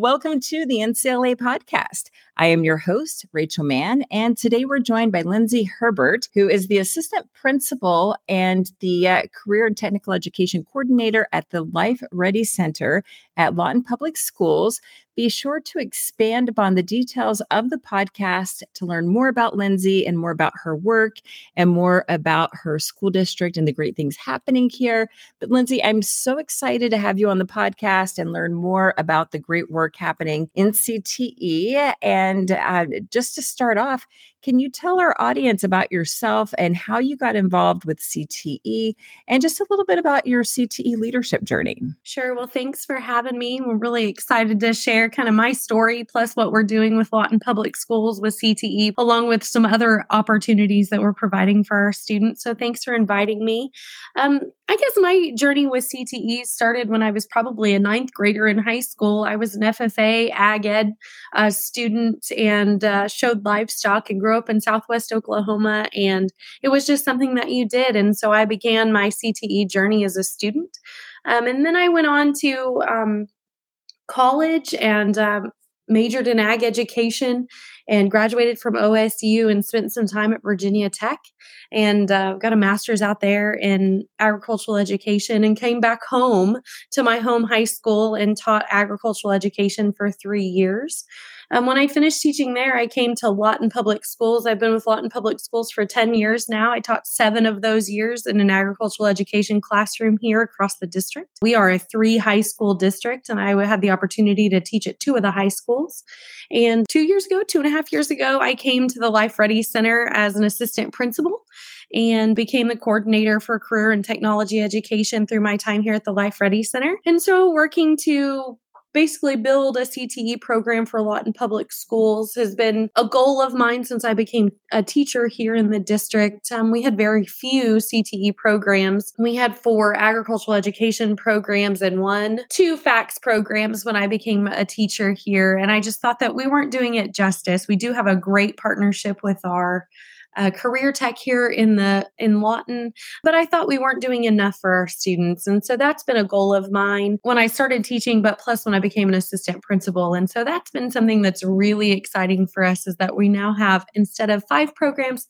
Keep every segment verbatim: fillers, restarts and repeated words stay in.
welcome to the N C L A podcast. I am your host, Rachel Mann, and today we're joined by Lindsey Hoerbert, who is the assistant principal and the uh, career and technical education coordinator at the Life Ready Center at Lawton Public Schools. Be sure to expand upon the details of the podcast to learn more about Lindsey and more about her work and more about her school district and the great things happening here. But Lindsey, I'm so excited to have you on the podcast and learn more about the great work happening in C T E. And uh, just to start off, can you tell our audience about yourself and how you got involved with C T E and just a little bit about your C T E leadership journey? Sure. Well, thanks for having me. We're really excited to share kind of my story plus what we're doing with Lawton Public Schools with C T E, along with some other opportunities that we're providing for our students. So thanks for inviting me. Um, I guess my journey with C T E started when I was probably a ninth grader in high school. I was an F F A Ag Ed uh, student and uh, showed livestock and grew up in Southwest Oklahoma, and it was just something that you did. And so I began my C T E journey as a student. Um, and then I went on to um, college and um, majored in ag education and graduated from O S U and spent some time at Virginia Tech and uh, got a master's out there in agricultural education and came back home to my home high school and taught agricultural education for three years. Um, when I finished teaching there, I came to Lawton Public Schools. I've been with Lawton Public Schools for ten years now. I taught seven of those years in an agricultural education classroom here across the district. We are a three high school district, and I had the opportunity to teach at two of the high schools. And two years ago, two and a half years ago, I came to the Life Ready Center as an assistant principal and became the coordinator for career and technology education through my time here at the Life Ready Center. And so working to basically build a C T E program for Lawton Public Schools has been a goal of mine since I became a teacher here in the district. Um, we had very few C T E programs. We had four agricultural education programs and one, two FACS programs when I became a teacher here. And I just thought that we weren't doing it justice. We do have a great partnership with our Uh, career tech here in the in Lawton, but I thought we weren't doing enough for our students. And so that's been a goal of mine when I started teaching, but plus when I became an assistant principal. And so that's been something that's really exciting for us, is that we now have, instead of five programs,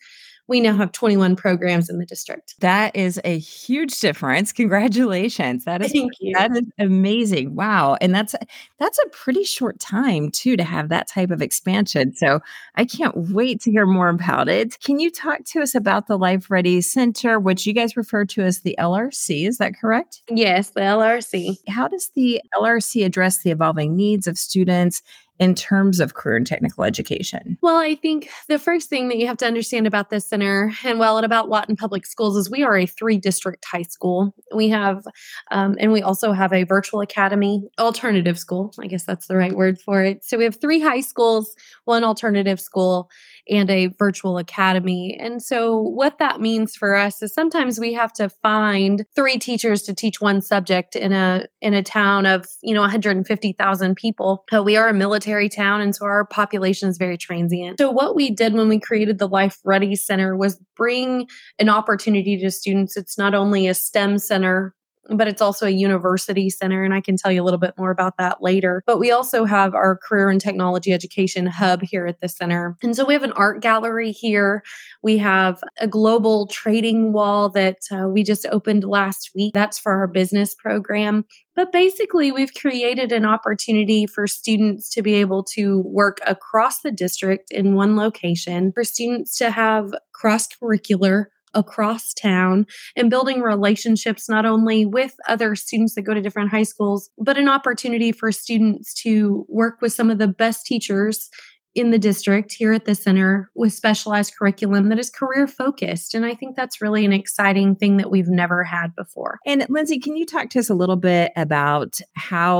we now have twenty-one programs in the district. That is a huge difference. Congratulations. That is, Thank you. That is amazing. Wow. And that's, that's a pretty short time too, to have that type of expansion. So I can't wait to hear more about it. Can you talk to us about the Life Ready Center, which you guys refer to as the L R C? Is that correct? Yes, the L R C. How does the L R C address the evolving needs of students in terms of career and technical education? Well, I think the first thing that you have to understand about this center and well, and about Lawton Public Schools is we are a three district high school. We have, um, and we also have a virtual academy, alternative school. I guess that's the right word for it. So we have three high schools, one alternative school, and a virtual academy. And so what that means for us is sometimes we have to find three teachers to teach one subject in a in a town of, you know, one hundred fifty thousand people. Uh, we are a military town, and so our population is very transient. So what we did when we created the Life Ready Center was bring an opportunity to students. It's not only a STEM center, but it's also a university center, and I can tell you a little bit more about that later. But we also have our career and technology education hub here at the center. And so we have an art gallery here. We have a global trading wall that uh, we just opened last week. That's for our business program. But basically, we've created an opportunity for students to be able to work across the district in one location, for students to have cross-curricular across town and building relationships, not only with other students that go to different high schools, but an opportunity for students to work with some of the best teachers in the district here at the center with specialized curriculum that is career focused. And I think that's really an exciting thing that we've never had before. And Lindsey, can you talk to us a little bit about how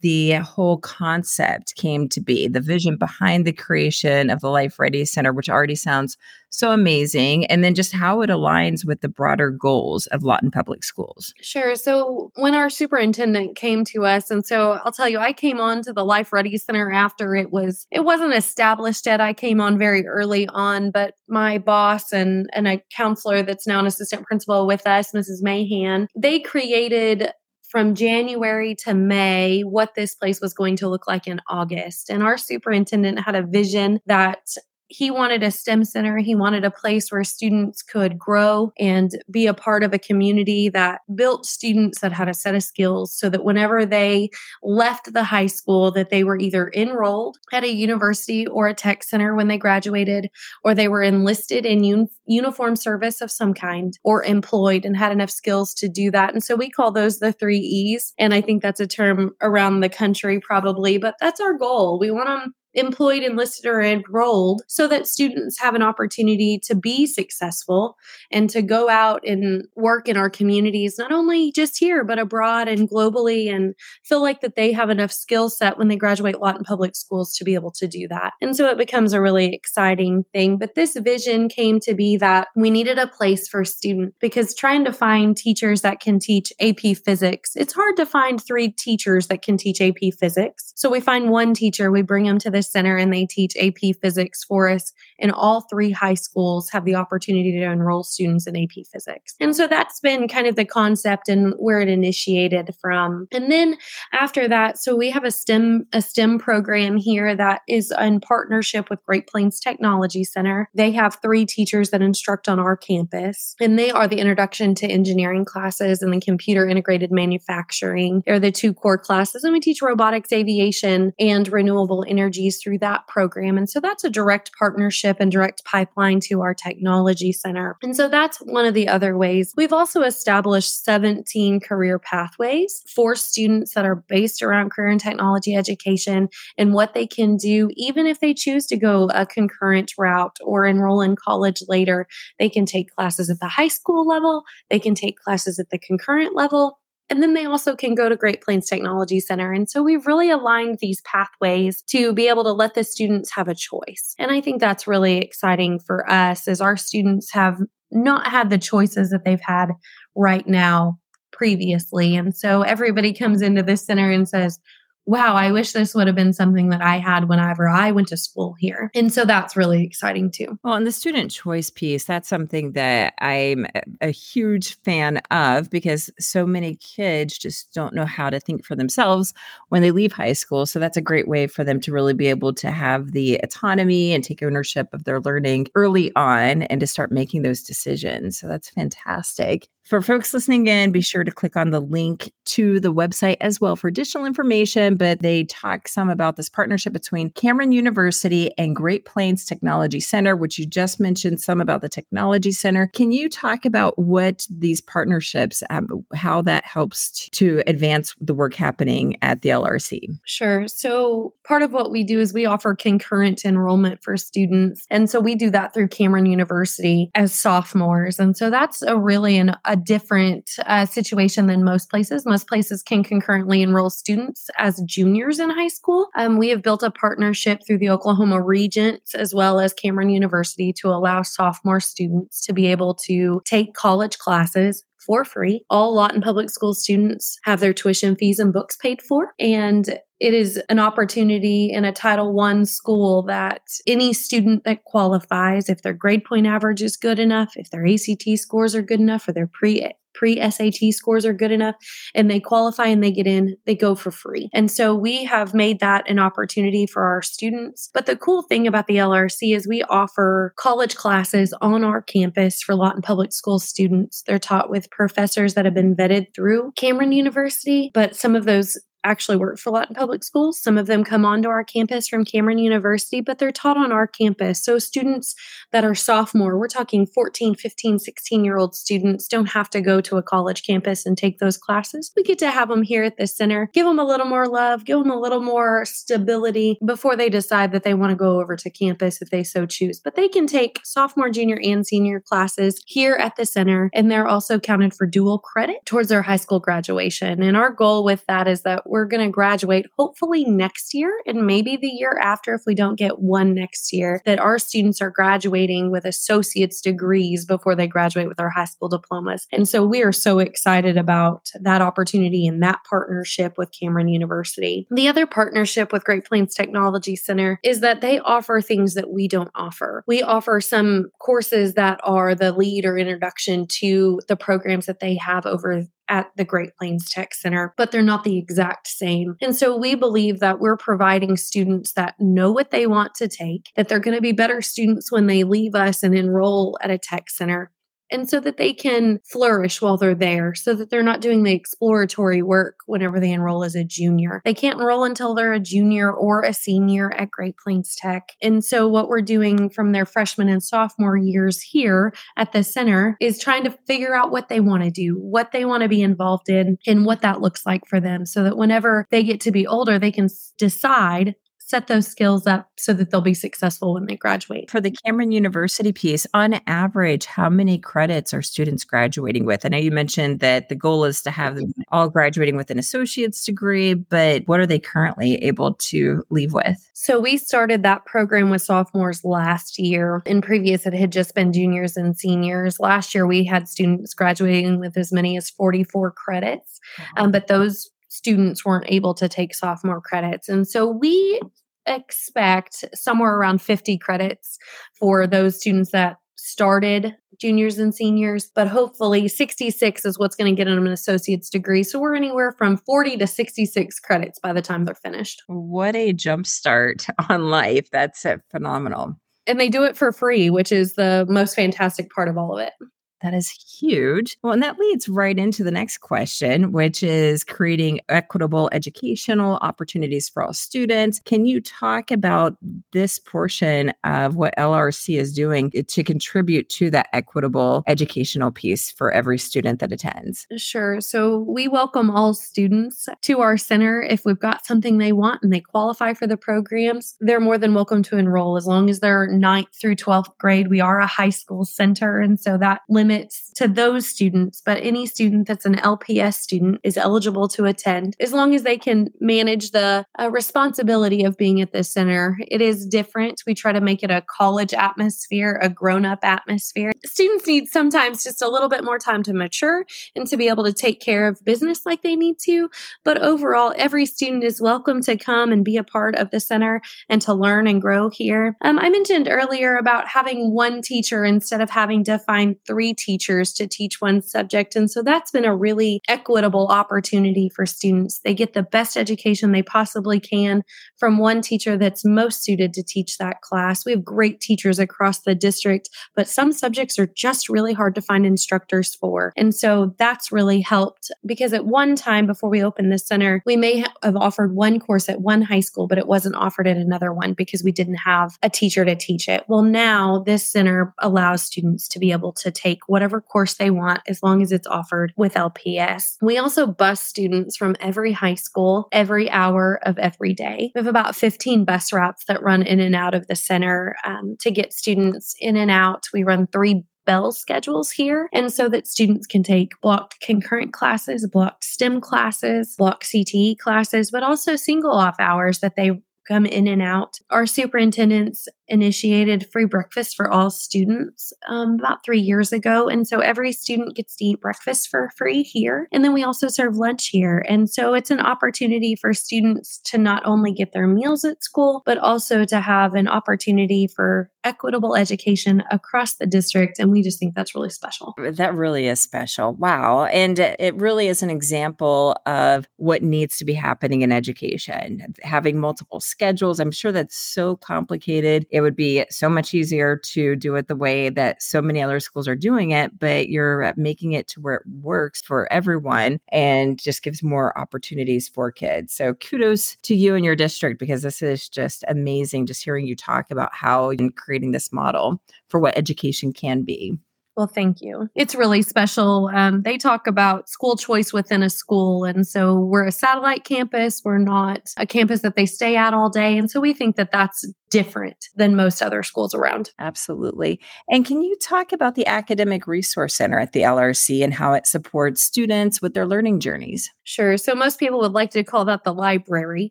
the whole concept came to be, the vision behind the creation of the Life Ready Center, which already sounds so amazing, and then just how it aligns with the broader goals of Lawton Public Schools? Sure. So when our superintendent came to us, and so I'll tell you, I came on to the Life Ready Center after it was, it wasn't established yet. I came on very early on, but my boss and, and a counselor that's now an assistant principal with us, Missus Mahan, they created from January to May what this place was going to look like in August. And our superintendent had a vision that he wanted a STEM center. He wanted a place where students could grow and be a part of a community that built students that had a set of skills so that whenever they left the high school, that they were either enrolled at a university or a tech center when they graduated, or they were enlisted in un- uniform service of some kind, or employed and had enough skills to do that. And so we call those the three E's. And I think that's a term around the country probably, but that's our goal. We want them employed, enlisted, or enrolled so that students have an opportunity to be successful and to go out and work in our communities, not only just here, but abroad and globally, and feel like that they have enough skill set when they graduate Lawton Public Schools to be able to do that. And so it becomes a really exciting thing. But this vision came to be that we needed a place for students, because trying to find teachers that can teach A P Physics, it's hard to find three teachers that can teach A P Physics. So we find one teacher, we bring them to the center, and they teach A P Physics for us. And all three high schools have the opportunity to enroll students in A P Physics. And so that's been kind of the concept and where it initiated from. And then after that, so we have a STEM a STEM program here that is in partnership with Great Plains Technology Center. They have three teachers that instruct on our campus, and they are the introduction to engineering classes and the computer integrated manufacturing. They're the two core classes, and we teach robotics, aviation, and renewable energy through that program. And so that's a direct partnership and direct pipeline to our technology center. And so that's one of the other ways. We've also established seventeen career pathways for students that are based around career and technology education and what they can do. Even if they choose to go a concurrent route or enroll in college later, they can take classes at the high school level, they can take classes at the concurrent level, and then they also can go to Great Plains Technology Center. And so we've really aligned these pathways to be able to let the students have a choice. And I think that's really exciting for us, as our students have not had the choices that they've had right now previously. And so everybody comes into this center and says, wow, I wish this would have been something that I had whenever I went to school here. And so that's really exciting too. Well, and the student choice piece, that's something that I'm a huge fan of, because so many kids just don't know how to think for themselves when they leave high school. So that's a great way for them to really be able to have the autonomy and take ownership of their learning early on and to start making those decisions. So that's fantastic. For folks listening in, be sure to click on the link to the website as well for additional information, but they talk some about this partnership between Cameron University and Great Plains Technology Center, which you just mentioned some about the Technology Center. Can you talk about what these partnerships, um, how that helps to advance the work happening at the L R C? Sure. So part of what we do is we offer concurrent enrollment for students. And so we do that through Cameron University as sophomores. And so that's a really an a different uh, situation than most places. Most places can concurrently enroll students as juniors in high school. Um, we have built a partnership through the Oklahoma Regents as well as Cameron University to allow sophomore students to be able to take college classes for free. All Lawton Public School students have their tuition fees and books paid for, and it is an opportunity in a Title One school that any student that qualifies, if their grade point average is good enough, if their A C T scores are good enough, or their pre pre-S A T scores are good enough, and they qualify and they get in, they go for free. And so we have made that an opportunity for our students. But the cool thing about the L R C is we offer college classes on our campus for Lawton Public School students. They're taught with professors that have been vetted through Cameron University, but some of those actually work for Lawton Public Schools. Some of them come onto our campus from Cameron University, but they're taught on our campus. So students that are sophomore, we're talking fourteen, fifteen, sixteen-year-old students, don't have to go to a college campus and take those classes. We get to have them here at the center, give them a little more love, give them a little more stability before they decide that they want to go over to campus if they so choose. But they can take sophomore, junior, and senior classes here at the center, and they're also counted for dual credit towards their high school graduation. And our goal with that is that we're going to graduate hopefully next year, and maybe the year after if we don't get one next year, that our students are graduating with associate's degrees before they graduate with our high school diplomas. And so we are so excited about that opportunity and that partnership with Cameron University. The other partnership with Great Plains Technology Center is that they offer things that we don't offer. We offer some courses that are the lead or introduction to the programs that they have over at the Great Plains Tech Center, but they're not the exact same. And so we believe that we're providing students that know what they want to take, that they're going to be better students when they leave us and enroll at a tech center. And so that they can flourish while they're there, so that they're not doing the exploratory work whenever they enroll as a junior. They can't enroll until they're a junior or a senior at Great Plains Tech. And so what we're doing from their freshman and sophomore years here at the center is trying to figure out what they want to do, what they want to be involved in, and what that looks like for them, so that whenever they get to be older, they can decide, set those skills up so that they'll be successful when they graduate. For the Cameron University piece, on average, how many credits are students graduating with? I know you mentioned that the goal is to have them all graduating with an associate's degree, but what are they currently able to leave with? So we started that program with sophomores last year. In previous, it had just been juniors and seniors. Last year, we had students graduating with as many as forty-four credits, um, but those students weren't able to take sophomore credits. And so we expect somewhere around fifty credits for those students that started juniors and seniors, but hopefully sixty-six is what's going to get them an associate's degree. So we're anywhere from forty to sixty-six credits by the time they're finished. What a jumpstart on life. That's phenomenal. And they do it for free, which is the most fantastic part of all of it. That is huge. Well, and that leads right into the next question, which is creating equitable educational opportunities for all students. Can you talk about this portion of what L R C is doing to contribute to that equitable educational piece for every student that attends? Sure. So we welcome all students to our center. If we've got something they want and they qualify for the programs, they're more than welcome to enroll as long as they're ninth through twelfth grade. We are a high school center, and so that limits to those students, but any student that's an L P S student is eligible to attend as long as they can manage the uh, responsibility of being at the center. It is different. We try to make it a college atmosphere, a grown-up atmosphere. Students need sometimes just a little bit more time to mature and to be able to take care of business like they need to. But overall, every student is welcome to come and be a part of the center and to learn and grow here. Um, I mentioned earlier about having one teacher instead of having to find three teachers. teachers to teach one subject. And so that's been a really equitable opportunity for students. They get the best education they possibly can from one teacher that's most suited to teach that class. We have great teachers across the district, but some subjects are just really hard to find instructors for. And so that's really helped, because at one time before we opened the center, we may have offered one course at one high school, but it wasn't offered at another one because we didn't have a teacher to teach it. Well, now this center allows students to be able to take whatever course they want, as long as it's offered with L P S. We also bus students from every high school, every hour of every day. We have about fifteen bus routes that run in and out of the center um, to get students in and out. We run three bell schedules here, and so that students can take blocked concurrent classes, blocked STEM classes, blocked C T E classes, but also single off hours that they come in and out. Our superintendents initiated free breakfast for all students um, about three years ago. And so every student gets to eat breakfast for free here. And then we also serve lunch here. And so it's an opportunity for students to not only get their meals at school, but also to have an opportunity for equitable education across the district. And we just think that's really special. That really is special. Wow. And it really is an example of what needs to be happening in education, having multiple schedules. I'm sure that's so complicated. It would be so much easier to do it the way that so many other schools are doing it, but you're making it to where it works for everyone and just gives more opportunities for kids. So kudos to you and your district, because this is just amazing, just hearing you talk about how you're creating this model for what education can be. Well, thank you. It's really special. Um, they talk about school choice within a school. And so we're a satellite campus. We're not a campus that they stay at all day. And so we think that that's different than most other schools around. Absolutely. And can you talk about the Academic Resource Center at the L R C and how it supports students with their learning journeys? Sure. So most people would like to call that the library,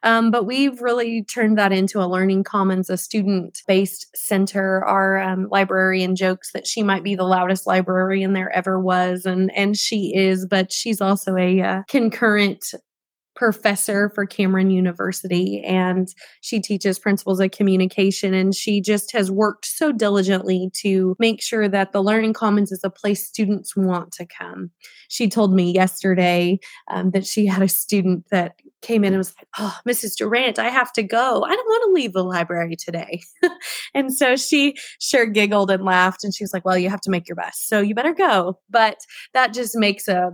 um, but we've really turned that into a learning commons, a student-based center. Our um, librarian jokes that she might be the loudest librarian there ever was, and, and she is, but she's also a uh, concurrent professor for Cameron University, and she teaches principles of communication, and she just has worked so diligently to make sure that the Learning Commons is a place students want to come. She told me yesterday um, that she had a student that came in and was like, oh, Missus Durant, I have to go. I don't want to leave the library today. And so she sure giggled and laughed, and she was like, well, you have to make your bus, so you better go. But that just makes a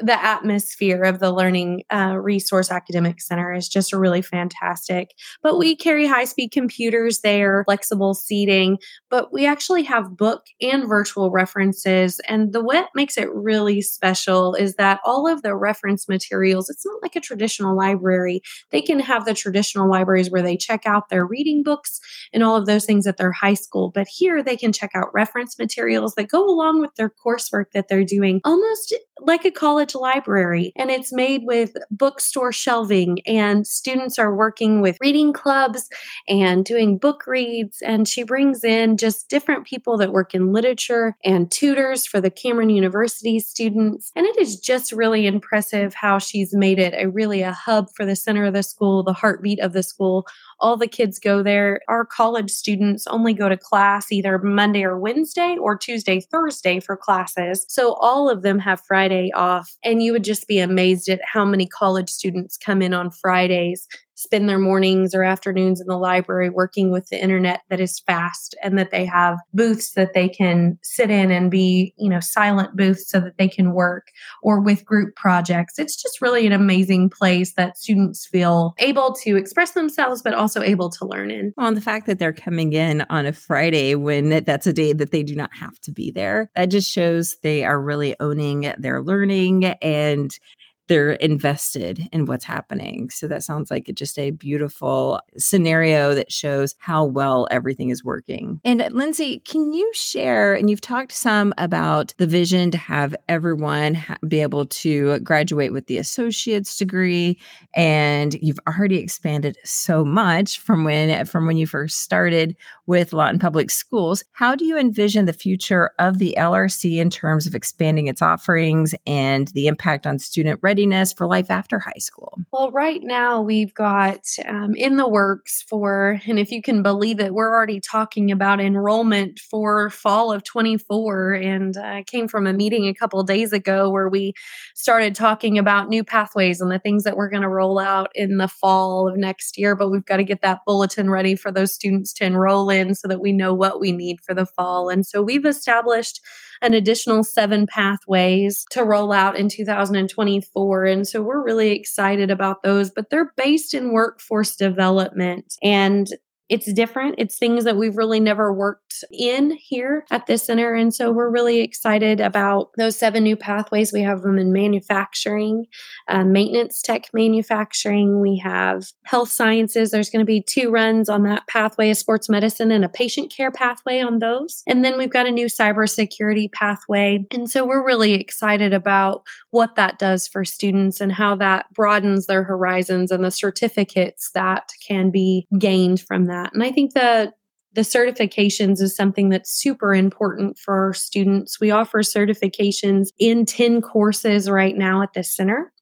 the atmosphere of the Learning uh, Resource Academic Center is just really fantastic. But we carry high-speed computers there, flexible seating, but we actually have book and virtual references. And the what makes it really special is that all of the reference materials, it's not like a traditional library. They can have the traditional libraries where they check out their reading books and all of those things at their high school. But here they can check out reference materials that go along with their coursework that they're doing, almost like a college library. And it's made with bookstore shelving, and students are working with reading clubs and doing book reads. And she brings in just different people that work in literature and tutors for the Cameron University students. And it is just really impressive how she's made it a really a hub for the center of the school, the heartbeat of the school. All the kids go there. Our college students only go to class either Monday or Wednesday or Tuesday, Thursday for classes. So all of them have Friday off. And you would just be amazed at how many college students come in on Fridays, spend their mornings or afternoons in the library working with the internet that is fast, and that they have booths that they can sit in and be, you know, silent booths so that they can work, or with group projects. It's just really an amazing place that students feel able to express themselves, but also able to learn in. Well, and the fact that they're coming in on a Friday when that's a day that they do not have to be there, that just shows they are really owning their learning and they're invested in what's happening. So that sounds like just a beautiful scenario that shows how well everything is working. And Lindsey, can you share, and you've talked some about the vision to have everyone ha- be able to graduate with the associate's degree, and you've already expanded so much from when, from when you first started with Lawton Public Schools. How do you envision the future of the L R C in terms of expanding its offerings and the impact on student readiness for life after high school? Well, right now we've got um, in the works for, and if you can believe it, we're already talking about enrollment for fall of twenty-four. And I uh, came from a meeting a couple of days ago where we started talking about new pathways and the things that we're going to roll out in the fall of next year. But we've got to get that bulletin ready for those students to enroll in so that we know what we need for the fall. And so we've established an additional seven pathways to roll out in two thousand twenty-four. And so we're really excited about those, but they're based in workforce development. And it's different. It's things that we've really never worked in here at this center. And so we're really excited about those seven new pathways. We have them in manufacturing, uh, maintenance tech manufacturing. We have health sciences. There's going to be two runs on that pathway, a sports medicine and a patient care pathway on those. And then we've got a new cybersecurity pathway. And so we're really excited about what that does for students and how that broadens their horizons and the certificates that can be gained from that. And I think the the certifications is something that's super important for our students. We offer certifications in ten courses right now at this center.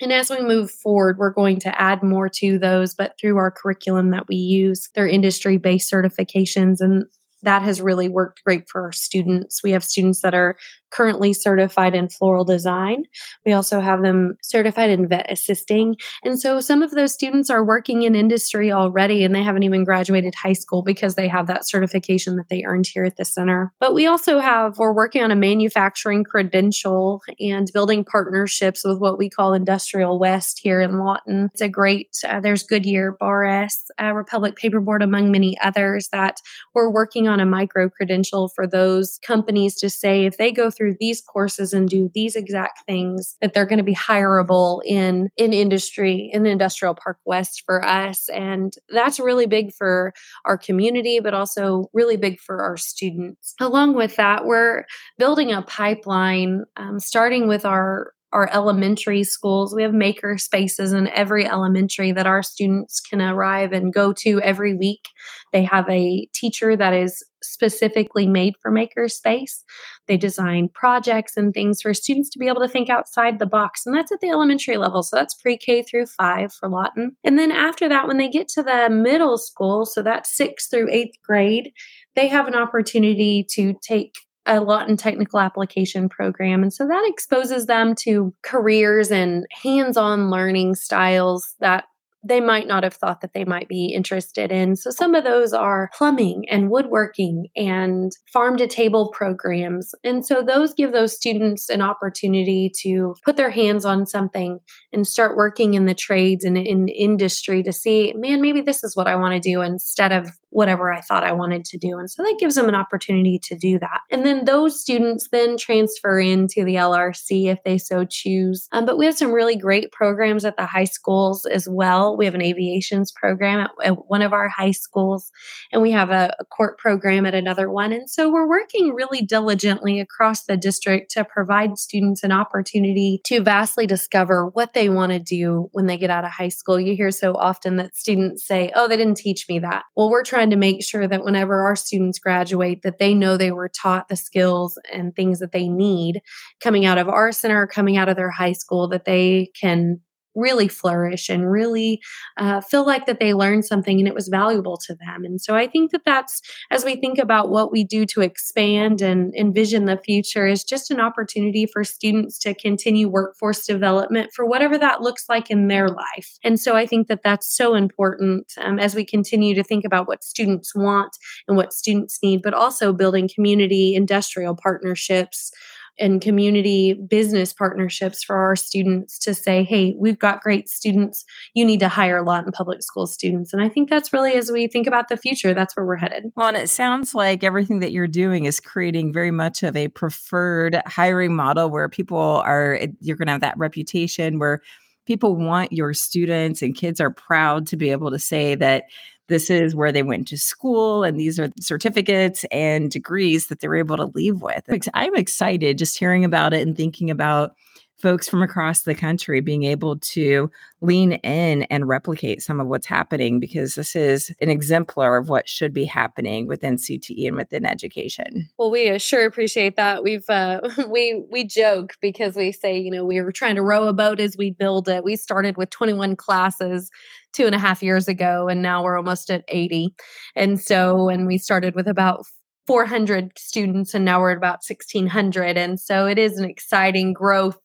And as we move forward, we're going to add more to those, but through our curriculum that we use, they're industry-based certifications, and that has really worked great for our students. We have students that are currently certified in floral design. We also have them certified in vet assisting. And so some of those students are working in industry already, and they haven't even graduated high school because they have that certification that they earned here at the center. But we also have, we're working on a manufacturing credential and building partnerships with what we call Industrial West here in Lawton. It's a great, uh, there's Goodyear, Bar-S, uh, Republic Paperboard, among many others, that we're working on a micro credential for those companies to say, if they go through these courses and do these exact things, that they're going to be hireable in, in industry, in Industrial Park West for us. And that's really big for our community, but also really big for our students. Along with that, we're building a pipeline, um, starting with our our elementary schools. We have maker spaces in every elementary that our students can arrive and go to every week. They have a teacher that is specifically made for maker space. They design projects and things for students to be able to think outside the box. And that's at the elementary level. So that's pre-K through five for Lawton. And then after that, when they get to the middle school, so that's sixth through eighth grade, they have an opportunity to take a Lawton technical application program. And so that exposes them to careers and hands-on learning styles that they might not have thought that they might be interested in. So some of those are plumbing and woodworking and farm-to-table programs. And so those give those students an opportunity to put their hands on something and start working in the trades and in industry to see, man, maybe this is what I want to do instead of whatever I thought I wanted to do. And so that gives them an opportunity to do that. And then those students then transfer into the L R C if they so choose. Um, but we have some really great programs at the high schools as well. We have an aviations program at, at one of our high schools, and we have a, a court program at another one. And so we're working really diligently across the district to provide students an opportunity to vastly discover what they want to do when they get out of high school. You hear so often that students say, oh, they didn't teach me that. Well, we're trying to make sure that whenever our students graduate, that they know they were taught the skills and things that they need coming out of our center, coming out of their high school, that they can really flourish and really uh, feel like that they learned something and it was valuable to them. And so I think that that's, as we think about what we do to expand and envision the future, is just an opportunity for students to continue workforce development for whatever that looks like in their life. And so I think that that's so important um, as we continue to think about what students want and what students need, but also building community industrial partnerships and community business partnerships for our students to say, hey, we've got great students. You need to hire Lawton Public School students. And I think that's really, as we think about the future, that's where we're headed. Well, and it sounds like everything that you're doing is creating very much of a preferred hiring model where people are, you're going to have that reputation where people want your students and kids are proud to be able to say that this is where they went to school, and these are certificates and degrees that they were able to leave with. I'm excited just hearing about it and thinking about folks from across the country being able to lean in and replicate some of what's happening, because this is an exemplar of what should be happening within C T E and within education. Well, we sure appreciate that. We've uh, we we joke because we say, you know, we were trying to row a boat as we build it. We started with twenty-one classes two and a half years ago, and now we're almost at eighty. And so, and we started with about four hundred students, and now we're at about sixteen hundred. And so it is an exciting growth,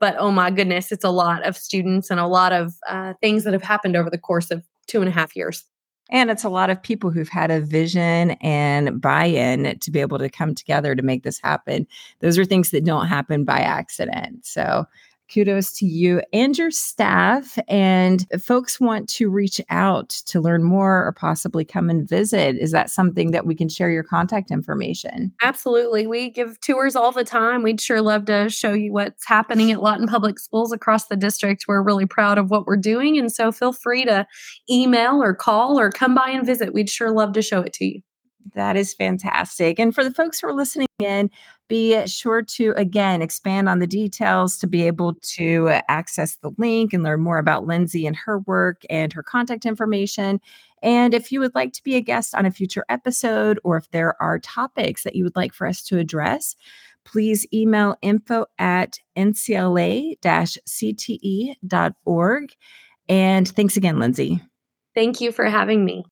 but oh my goodness, it's a lot of students and a lot of uh, things that have happened over the course of two and a half years. And it's a lot of people who've had a vision and buy-in to be able to come together to make this happen. Those are things that don't happen by accident. So kudos to you and your staff. And if folks want to reach out to learn more or possibly come and visit, is that something that we can share your contact information? Absolutely. We give tours all the time. We'd sure love to show you what's happening at Lawton Public Schools across the district. We're really proud of what we're doing. And so feel free to email or call or come by and visit. We'd sure love to show it to you. That is fantastic. And for the folks who are listening in, be sure to, again, expand on the details to be able to access the link and learn more about Lindsey and her work and her contact information. And if you would like to be a guest on a future episode, or if there are topics that you would like for us to address, please email info at N C L A dash C T E dot org. And thanks again, Lindsey. Thank you for having me.